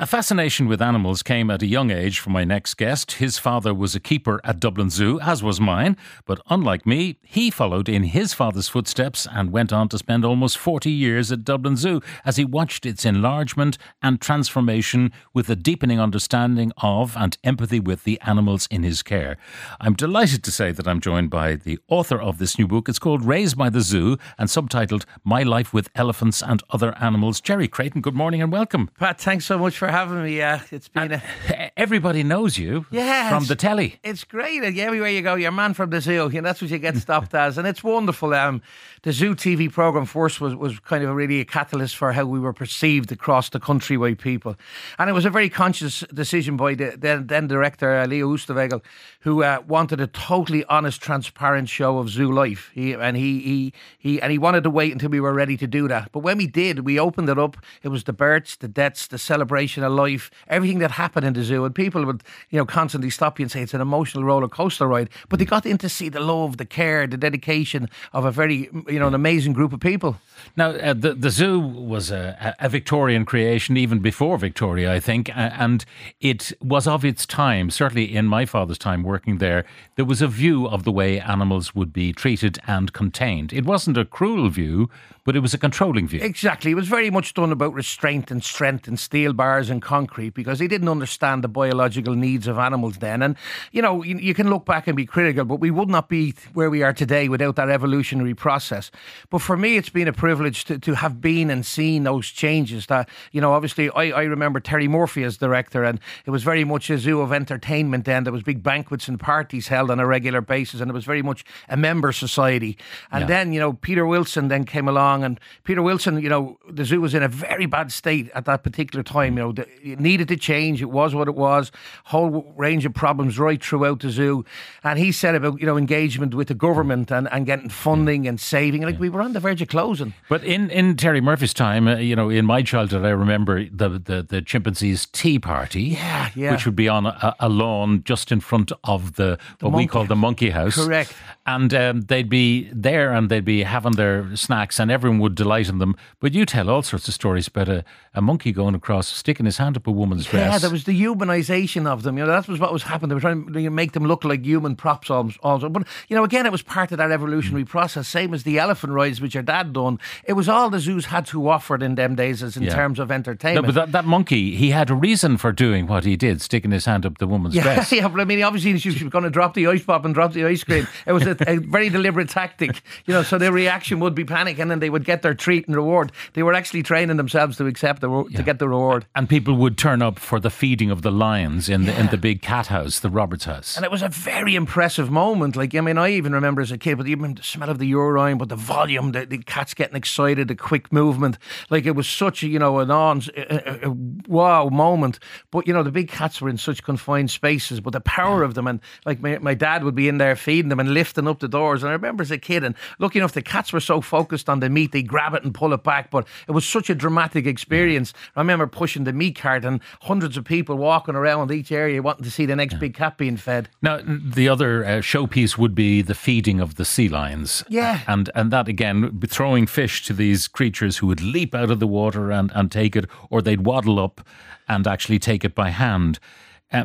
A fascination with animals came at a young age for my next guest. His father was a keeper at Dublin Zoo, as was mine, but unlike me, he followed in his father's footsteps and went on to spend almost 40 years at Dublin Zoo as he watched its enlargement and transformation with a deepening understanding of and empathy with the animals in his care. I'm delighted to say that I'm joined by the author of this new book. It's called Raised by the Zoo and subtitled My Life with Elephants and Other Animals. Jerry Creighton, good morning and welcome. Pat, thanks so much for having me. It's been everybody knows you from the telly. It's great. Everywhere you go, you're a man from the zoo. You know, that's what you get stopped as, and it's wonderful. The Zoo TV programme first was kind of really a catalyst for how we were perceived across the country by people, and it was a very conscious decision by the then director Leo Oosterweghel, who wanted a totally honest, transparent show of zoo life. He wanted to wait until we were ready to do that. But when we did, we opened it up. It was the births, the deaths, the celebration of life, everything that happened in the zoo, and people would, you know, constantly stop you and say it's an emotional roller coaster ride, but they got in to see the love, the care, the dedication of a very, you know, an amazing group of people. Now, the zoo was a Victorian creation, even before Victoria, I think, and it was of its time. Certainly in my father's time working there, there was a view of the way animals would be treated and contained. It wasn't a cruel view, but it was a controlling view. Exactly. It was very much done about restraint and strength and steel bars and concrete, because they didn't understand the biological needs of animals then. And, you know, you can look back and be critical, but we would not be where we are today without that evolutionary process. But for me, it's been a privilege to have been and seen those changes that, you know, obviously I remember Terry Murphy as director, and it was very much a zoo of entertainment then. There was big banquets and parties held on a regular basis, and it was very much a member society. And then, you know, Peter Wilson then came along, and Peter Wilson, you know, the zoo was in a very bad state at that particular time. You know, it needed to change. It was what it was. Whole range of problems right throughout the zoo. And he said about, you know, engagement with the government and getting funding and saving. Like, we were on the verge of closing. But in Terry Murphy's time, you know, in my childhood, I remember the chimpanzees' tea party, which would be on a lawn just in front of the what we call the monkey house. Correct. And they'd be there and they'd be having their snacks and everyone would delight in them. But you tell all sorts of stories about a monkey going across, sticking his hand up a woman's dress. Yeah, there was the humanisation of them. You know, that was what was happening. They were trying to make them look like human props also. But, you know, again, it was part of that evolutionary process, same as the elephant rides, which your dad done. It was all the zoos had to offer in them days as in terms of entertainment. No, but that monkey, he had a reason for doing what he did, sticking his hand up the woman's dress. Yeah, but I mean, obviously she was going to drop the ice pop and drop the ice cream. It was a very deliberate tactic, you know, so their reaction would be panic, and then they would get their treat and reward. They were actually training themselves to accept to get the reward. And people would turn up for the feeding of the lions in the big cat house, the Roberts house. And it was a very impressive moment. Like, I mean, I even remember as a kid, but even the smell of the urine, but the volume, the cats getting excited, the quick movement. Like, it was such a, you know, a wow moment. But, you know, the big cats were in such confined spaces, but the power of them, and like my dad would be in there feeding them and lifting up the doors. And I remember as a kid, and lucky enough, the cats were so focused on the meat, they grab it and pull it back. But it was such a dramatic experience. I remember pushing the meat cart and hundreds of people walking around each area wanting to see the next big cat being fed. Now, the other showpiece would be the feeding of the sea lions. Yeah. And that, again, throwing fish to these creatures who would leap out of the water and take it, or they'd waddle up and actually take it by hand.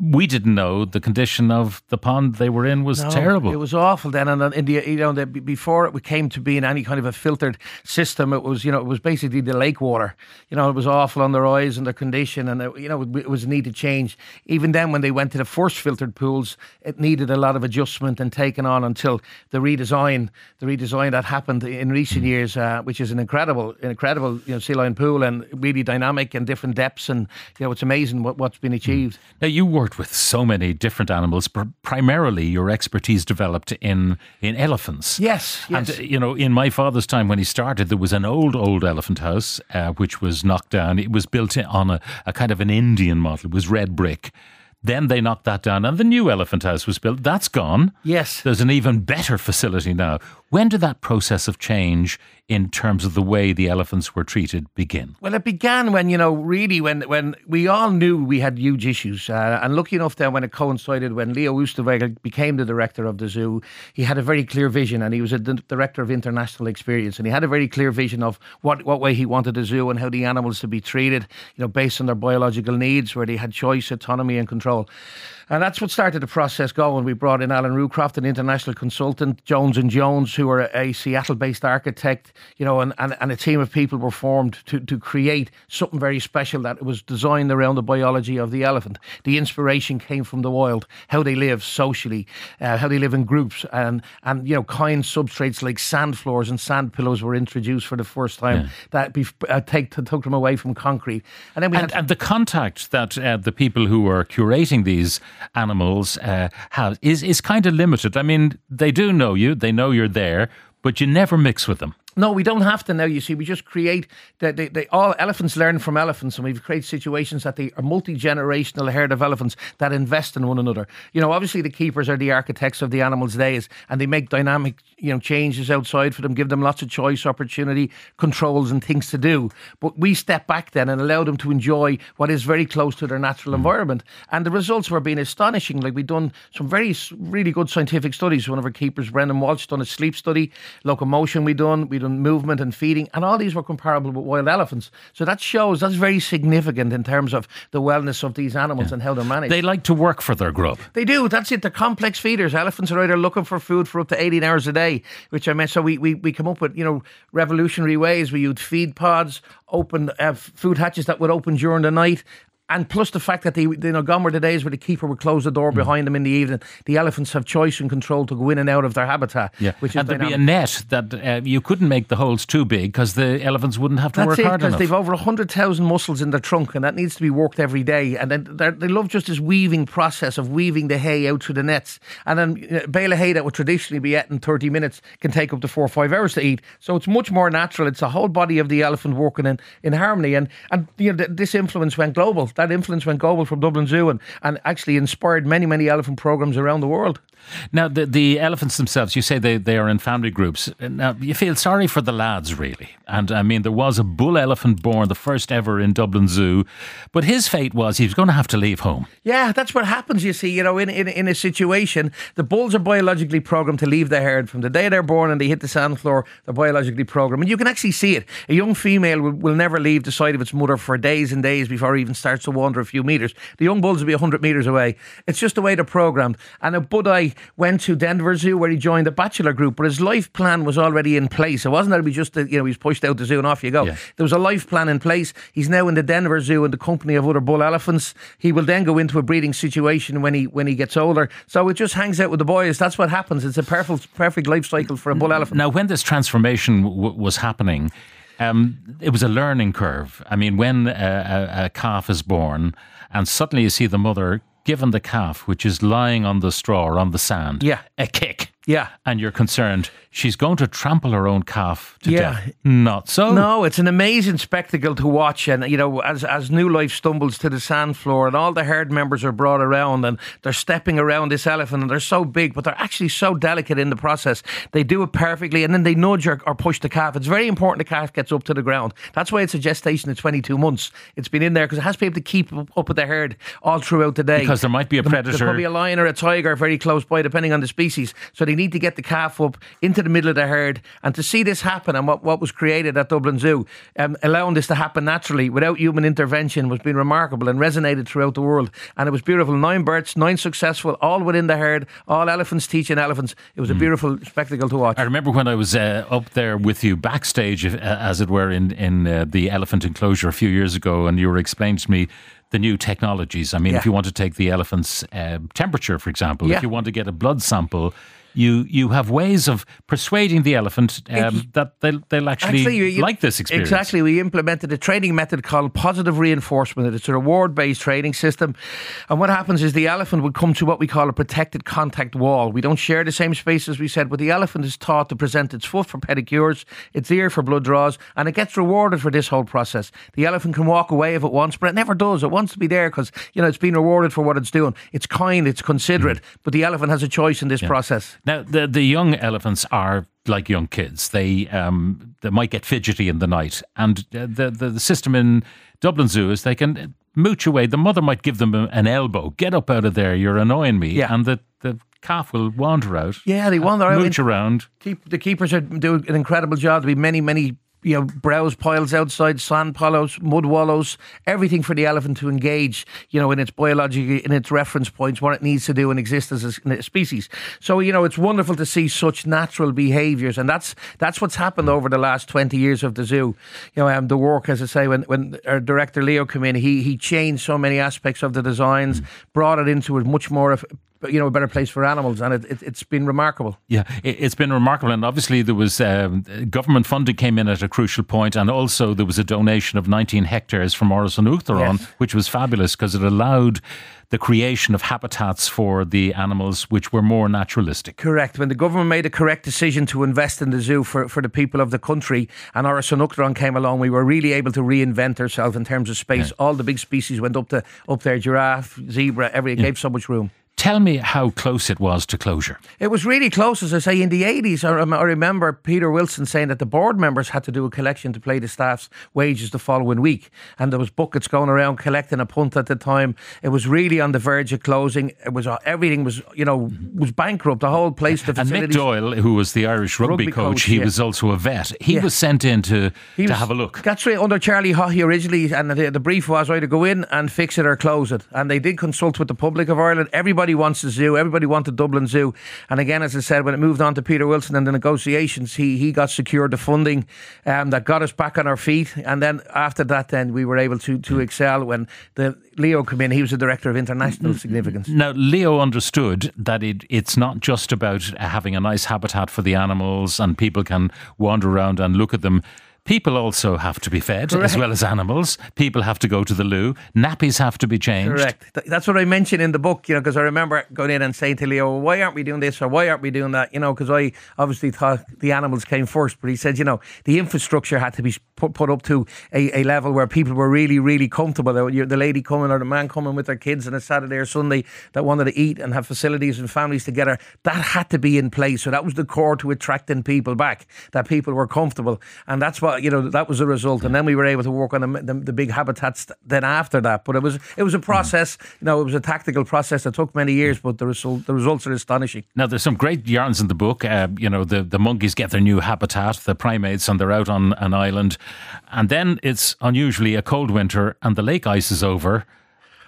We didn't know the condition of the pond they were in was terrible. It was awful then, and in the, you know, before it came to be in any kind of a filtered system, it was, you know, it was basically the lake water. You know, it was awful on their eyes and their condition, and it, you know, it was a need to change. Even then, when they went to the first filtered pools, it needed a lot of adjustment and taken on until the redesign that happened in recent years, which is an incredible, you know, sea lion pool, and really dynamic and different depths, and you know, it's amazing what's been achieved. Now, you worked with so many different animals. Primarily, your expertise developed in elephants. Yes. And, you know, in my father's time when he started, there was an old elephant house, which was knocked down. It was built on a kind of an Indian model. It was red brick. Then they knocked that down and the new elephant house was built. That's gone. Yes. There's an even better facility now. When did that process of change in terms of the way the elephants were treated begin? Well, it began when, when we all knew we had huge issues. And lucky enough then when it coincided, when Leo Oosterweghel became the director of the zoo, he had a very clear vision, and he was a director of international experience. And he had a very clear vision of what way he wanted the zoo and how the animals to be treated, based on their biological needs, where they had choice, autonomy and control. And that's what started the process going. We brought in Alan Roocroft, an international consultant, Jones and Jones, who are a Seattle-based architect, and a team of people were formed to create something very special that was designed around the biology of the elephant. The inspiration came from the wild, how they live socially, how they live in groups, and kind substrates like sand floors and sand pillows were introduced for the first time. Yeah. That took them away from concrete. And then and the contact that the people who are curating these animals have is kind of limited. I mean, they do know you, they know you're there, but you never mix with them. No, we don't have to now, you see. We just create all elephants learn from elephants, and we've created situations that they are multi-generational herd of elephants that invest in one another. Obviously the keepers are the architects of the animals' days, and they make dynamic, changes outside for them, give them lots of choice, opportunity, controls and things to do. But we step back then and allow them to enjoy what is very close to their natural environment. And the results were being astonishing. Like, we've done some really good scientific studies. One of our keepers, Brendan Walsh, done a sleep study, locomotion we done movement and feeding, and all these were comparable with wild elephants. So that shows that's very significant in terms of the wellness of these animals and how they're managed. They like to work for their grub. They do, that's it. They're complex feeders. Elephants are either looking for food for up to 18 hours a day, which I meant. So we come up with, revolutionary ways. We used feed pods, open food hatches that would open during the night. And plus the fact that gone were the days where the keeper would close the door behind them in the evening. The elephants have choice and control to go in and out of their habitat. Yeah. And there'd be a net that you couldn't make the holes too big because the elephants wouldn't have to work hard enough. That's it, because they've over 100,000 muscles in their trunk, and that needs to be worked every day. And then they love just this weaving process of weaving the hay out through the nets. And then a bale of hay that would traditionally be eaten in 30 minutes can take up to 4 or 5 hours to eat. So it's much more natural. It's the whole body of the elephant working in harmony. And this influence went global. That influence went global from Dublin Zoo and actually inspired many, many elephant programs around the world. Now, the elephants themselves, you say they are in family groups. Now, you feel sorry for the lads, really. And, I mean, there was a bull elephant born, the first ever in Dublin Zoo. But his fate was he was going to have to leave home. Yeah, that's what happens, you see. In a situation, the bulls are biologically programmed to leave the herd. From the day they're born and they hit the sand floor, they're biologically programmed. And you can actually see it. A young female will never leave the side of its mother for days and days before it even starts to wander a few metres. The young bulls will be 100 metres away. It's just the way they're programmed. And Budai went to Denver Zoo where he joined the bachelor group, but his life plan was already in place. It wasn't that he was just, he's pushed out the zoo and off you go. Yeah. There was a life plan in place. He's now in the Denver Zoo in the company of other bull elephants. He will then go into a breeding situation when he gets older. So it just hangs out with the boys. That's what happens. It's a perfect life cycle for a bull elephant. Now, when this transformation was happening, it was a learning curve. I mean, when a calf is born and suddenly you see the mother giving the calf, which is lying on the straw or on the sand, a kick. Yeah. And you're concerned she's going to trample her own calf to death. Not so. No, it's an amazing spectacle to watch. And, as new life stumbles to the sand floor and all the herd members are brought around and they're stepping around this elephant, and they're so big, but they're actually so delicate in the process. They do it perfectly, and then they nudge or push the calf. It's very important the calf gets up to the ground. That's why it's a gestation of 22 months. It's been in there because it has to be able to keep up with the herd all throughout the day. Because there might be a predator. There could be a lion or a tiger very close by, depending on the species. So they need to get the calf up into the middle of the herd, and to see this happen and what was created at Dublin Zoo, allowing this to happen naturally without human intervention, was been remarkable and resonated throughout the world. And it was beautiful. 9 births, 9 successful, all within the herd, all elephants teaching elephants. It was a beautiful spectacle to watch. I remember when I was up there with you backstage, as it were, in the elephant enclosure a few years ago, and you were explaining to me the new technologies. I mean, if you want to take the elephant's temperature, for example, if you want to get a blood sample, you have ways of persuading the elephant that they'll actually like this experience. Exactly. We implemented a training method called positive reinforcement. It's a reward-based training system. And what happens is the elephant would come to what we call a protected contact wall. We don't share the same space, as we said, but the elephant is taught to present its foot for pedicures, its ear for blood draws, and it gets rewarded for this whole process. The elephant can walk away if it wants, but it never does. It wants to be there because, it's been rewarded for what it's doing. It's kind, it's considerate, but the elephant has a choice in this process. Now, the young elephants are like young kids. They might get fidgety in the night. And the system in Dublin Zoo is they can mooch away. The mother might give them an elbow. Get up out of there. You're annoying me. Yeah. And the calf will wander out. Yeah, they wander out. Mooch around. The keepers are doing an incredible job. There'll be many, many... You know, browse piles outside, sand pillows, mud wallows, everything for the elephant to engage, you know, in its biology, in its reference points, what it needs to do and exist as a species. So, you know, it's wonderful to see such natural behaviours, and that's what's happened over the last 20 years of the zoo. You know, the work, as I say, when our director Leo came in, he changed so many aspects of the designs, brought it into a much more of, you know, a better place for animals, and it's been remarkable. Yeah, it's been remarkable, and obviously there was government funding came in at a crucial point, and also there was a donation of 19 hectares from Arás an Uachtaráin, which was fabulous because it allowed the creation of habitats for the animals which were more naturalistic. Correct. When the government made a correct decision to invest in the zoo for the people of the country, and Arás an Uachtaráin came along, we were really able to reinvent ourselves in terms of space. Yeah. All the big species went up there, giraffe, zebra, it gave so much room. Tell me how close it was to closure. It was really close, as I say, in the 80s. I remember Peter Wilson saying that the board members had to do a collection to pay the staff's wages the following week. And there was buckets going around collecting a punt at the time. It was really on the verge of closing. It was everything was, you know, was bankrupt. The whole place, the facilities. And Mick Doyle, who was the Irish rugby coach, he was also a vet. He was sent in to have a look. That's right, under Charlie Haughey originally. And the brief was either go in and fix it or close it. And they did consult with the public of Ireland. Everybody wants the zoo. Everybody wanted Dublin Zoo. And again, as I said, when it moved on to Peter Wilson and the negotiations, he got secured the funding that got us back on our feet. And then after that, then we were able to excel when the Leo came in. He was the director of international significance. Now, Leo understood that it's not just about having a nice habitat for the animals and people can wander around and look at them. People also have to be fed, as well as animals. People have to go to the loo. Nappies have to be changed. Correct. That's what I mentioned in the book, you know, because I remember going in and saying to Leo, why aren't we doing this or why aren't we doing that? You know, because I obviously thought the animals came first, but he said, you know, the infrastructure had to be put up to a level where people were really, really comfortable. The lady coming or the man coming with their kids on a Saturday or Sunday that wanted to eat and have facilities and families together, that had to be in place. So that was the core to attracting people back, that people were comfortable. And that's what, you know, that was the result, and then we were able to work on the big habitats then after that. But it was a process, you know, it was a tactical process that took many years, but the results are astonishing. Now, there's some great yarns in the book. You know, the monkeys get their new habitat, the primates, and they're out on an island, and then it's unusually a cold winter and the lake ice is over.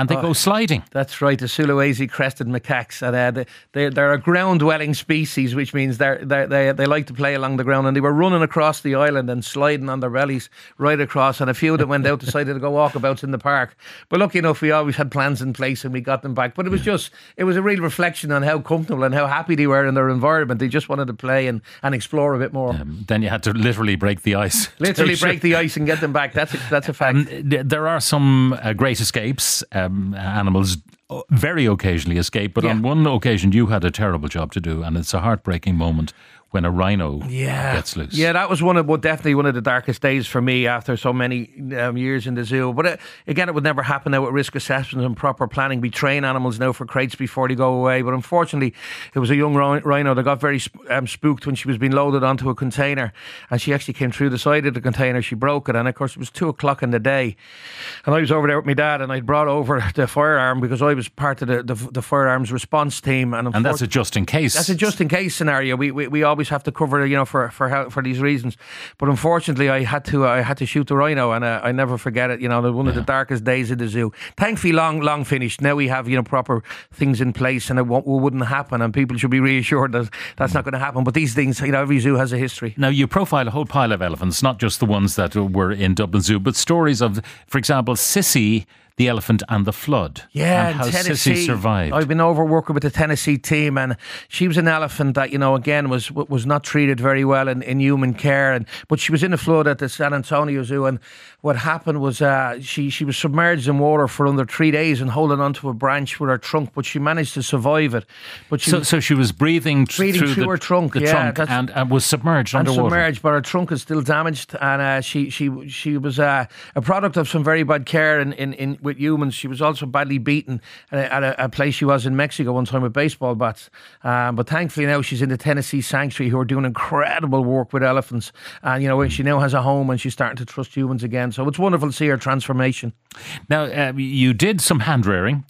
And they go sliding. That's right, the Sulawesi crested macaques. And they're a ground-dwelling species, which means they like to play along the ground. And they were running across the island and sliding on their bellies right across. And a few that went out decided to go walkabouts in the park. But lucky enough, we always had plans in place and we got them back. But it was a real reflection on how comfortable and how happy they were in their environment. They just wanted to play and explore a bit more. Then you had to literally break the ice. The ice and get them back. That's a fact. There are some great escapes. Animals very occasionally escape, but on one occasion you had a terrible job to do, and it's a heartbreaking moment when a rhino gets loose. Yeah, that was definitely one of the darkest days for me after so many years in the zoo. But again, it would never happen now with risk assessment and proper planning. We train animals now for crates before they go away. But unfortunately, it was a young rhino that got very spooked when she was being loaded onto a container. And she actually came through the side of the container. She broke it. And of course, it was 2:00 in the day. And I was over there with my dad, and I brought over the firearm because I was part of the firearms response team. And that's a just in case. That's a just in case scenario. We always have to cover, you know, for these reasons. But unfortunately, I had to shoot the rhino, and I never forget it. You know, one of the darkest days in the zoo. Thankfully, long finished. Now we have, you know, proper things in place, and it wouldn't happen. And people should be reassured that that's not going to happen. But these things, you know, every zoo has a history. Now you profile a whole pile of elephants, not just the ones that were in Dublin Zoo, but stories of, for example, Sissy, the elephant and the flood. Yeah, and how Sissy survived. I've been over working with the Tennessee team, and she was an elephant that, you know, again was not treated very well in human care, but she was in a flood at the San Antonio Zoo, and what happened was she was submerged in water for under 3 days and holding onto a branch with her trunk, but she managed to survive it. But she was breathing through her trunk, trunk and was submerged underwater. And submerged, but her trunk is still damaged, and she was a product of some very bad care in with humans. She was also badly beaten at a place she was in Mexico one time with baseball bats. But thankfully now she's in the Tennessee Sanctuary, who are doing incredible work with elephants. And, you know, she now has a home and she's starting to trust humans again. So it's wonderful to see her transformation. Now, you did some hand rearing.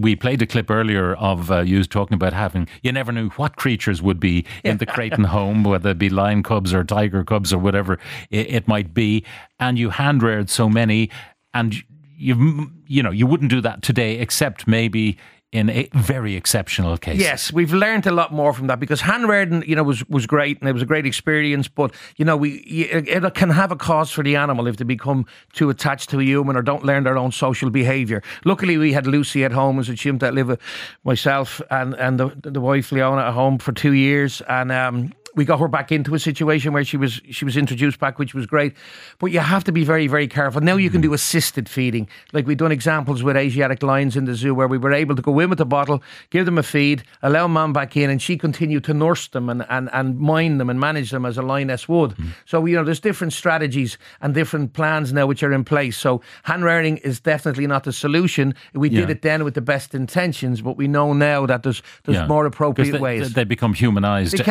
We played a clip earlier of you talking about having, you never knew what creatures would be in the Creighton home, whether it be lion cubs or tiger cubs or whatever it might be. And you hand reared so many, and you wouldn't do that today, except maybe in a very exceptional case. Yes, we've learned a lot more from that, because hand rearing, was great, and it was a great experience. But it can have a cause for the animal if they become too attached to a human or don't learn their own social behaviour. Luckily, we had Lucy at home as a chimp that lived with myself and the wife Leona at home for 2 years, and we got her back into a situation where she was introduced back, which was great. But you have to be very, very careful. Now you can do assisted feeding. Like, we've done examples with Asiatic lions in the zoo where we were able to go in with a bottle, give them a feed, allow mum back in, and she continued to nurse them and mind them and manage them as a lioness would. So, there's different strategies and different plans now which are in place. So hand rearing is definitely not the solution. We did it then with the best intentions, but we know now that there's more appropriate ways. They become humanised. They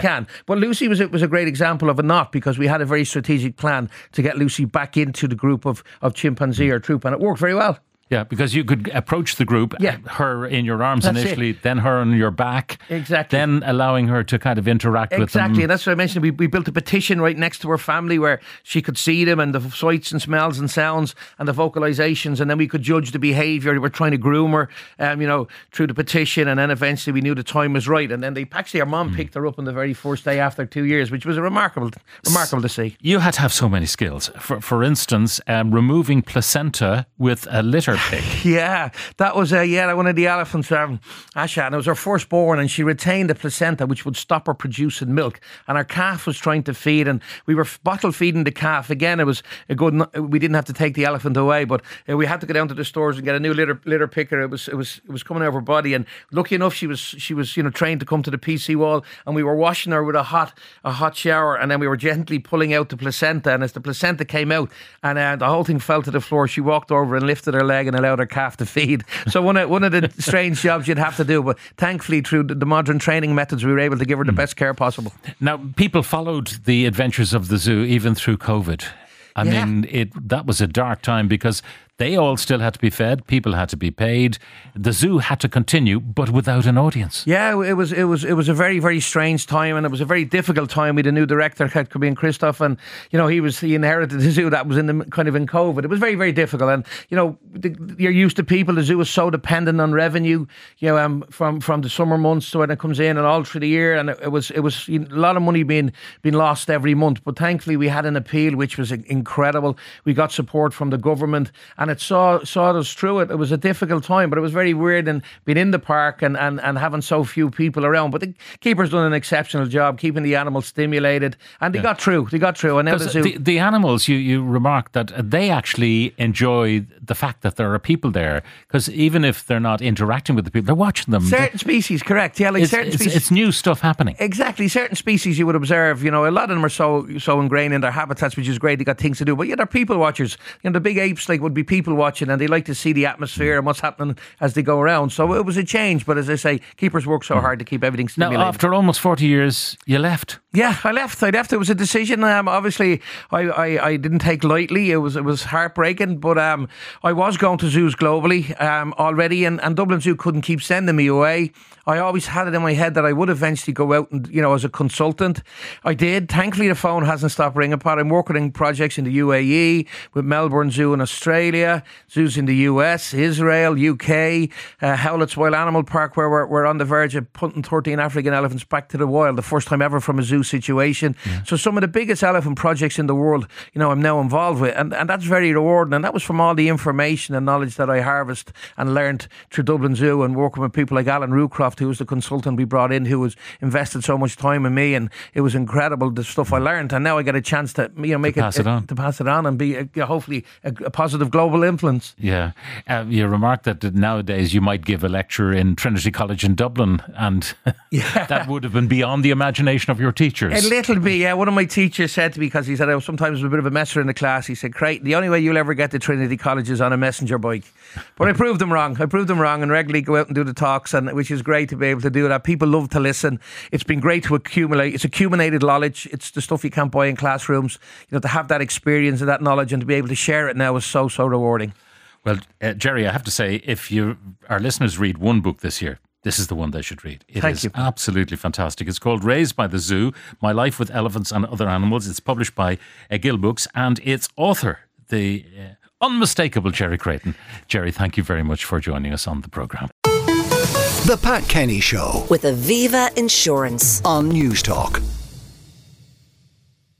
can. But Lucy was a great example of a knot, because we had a very strategic plan to get Lucy back into the group of chimpanzee or troop, and it worked very well. Yeah, because you could approach the group, her in your arms initially, then her on your back, exactly. Then allowing her to kind of interact with them. Exactly, and that's what I mentioned. We built a petition right next to her family where she could see them, and the sights and smells and sounds and the vocalizations, and then we could judge the behaviour. We were trying to groom her, through the petition, and then eventually we knew the time was right. And then our mom picked her up on the very first day after 2 years, which was remarkable to see. You had to have so many skills. For instance, removing placenta with a litter. Yeah, that was one of the elephants, Asha, and it was her firstborn, and she retained the placenta, which would stop her producing milk. And her calf was trying to feed, and we were bottle feeding the calf. Again, it was a good. We didn't have to take the elephant away, but we had to go down to the stores and get a new litter picker. It was coming out of her body, and lucky enough, she was trained to come to the PC wall, and we were washing her with a hot shower, and then we were gently pulling out the placenta, and as the placenta came out, and the whole thing fell to the floor, she walked over and lifted her leg and allowed her calf to feed. So one of the strange jobs you'd have to do, but thankfully through the modern training methods we were able to give her the best care possible. Now, people followed the adventures of the zoo even through COVID. I mean, that was a dark time, because they all still had to be fed, people had to be paid, the zoo had to continue, but without an audience. Yeah, it was a very, very strange time, and it was a very difficult time. We had a new director, Christoph, and he inherited the zoo that was in COVID. It was very, very difficult, and you're used to people. The zoo is so dependent on revenue, from the summer months to when it comes in, and all through the year, and it was a lot of money being lost every month. But thankfully, we had an appeal which was incredible. We got support from the government, and it saw us through it. It was a difficult time, but it was very weird, and being in the park and having so few people around. But the keepers done an exceptional job keeping the animals stimulated, and they got through. They got through. And now the animals, you remarked that they actually enjoy the fact that there are people there, because even if they're not interacting with the people, they're watching them. Certain species, correct? Yeah, certain species. It's new stuff happening. Exactly. Certain species you would observe. A lot of them are so ingrained in their habitats, which is great. They got things to do, but they're people watchers. The big apes would be people watching, and they like to see the atmosphere and what's happening as they go around. So it was a change, but as I say, keepers work so hard to keep everything stimulated. Now, after almost 40 years, you left. Yeah, I left. It was a decision. Obviously, I didn't take lightly. It was heartbreaking, but I was going to zoos globally already, and Dublin Zoo couldn't keep sending me away. I always had it in my head that I would eventually go out and, as a consultant. I did. Thankfully, the phone hasn't stopped ringing, Pat. I'm working in projects in the UAE with Melbourne Zoo in Australia, zoos in the US, Israel, UK, Howlett's Wild Animal Park, where we're on the verge of putting 13 African elephants back to the wild, the first time ever from a zoo situation. Yeah. So some of the biggest elephant projects in the world, I'm now involved with, and that's very rewarding, and that was from all the information and knowledge that I harvested and learned through Dublin Zoo and working with people like Alan Roocroft, who was the consultant we brought in, who was invested so much time in me, and it was incredible the stuff I learned, and now I get a chance to make to pass it on and be hopefully a positive global global influence. Yeah. You remarked that nowadays you might give a lecture in Trinity College in Dublin, and that would have been beyond the imagination of your teachers. A little bit, yeah. One of my teachers said to me, because he said I was sometimes a bit of a messer in the class, he said, Creighton, the only way you'll ever get to Trinity College is on a messenger bike. But I proved them wrong. I proved them wrong, and regularly go out and do the talks, and which is great to be able to do that. People love to listen. It's been great to accumulate. It's accumulated knowledge. It's the stuff you can't buy in classrooms. You know, to have that experience and that knowledge and to be able to share it now is so, so rewarding. Well, Jerry, I have to say, if our listeners read one book this year, this is the one they should read. It is absolutely fantastic. It's called Raised by the Zoo, My Life with Elephants and Other Animals. It's published by Gill Books, and its author, the unmistakable Jerry Creighton. Jerry, thank you very much for joining us on the programme. The Pat Kenny Show with Aviva Insurance on News Talk.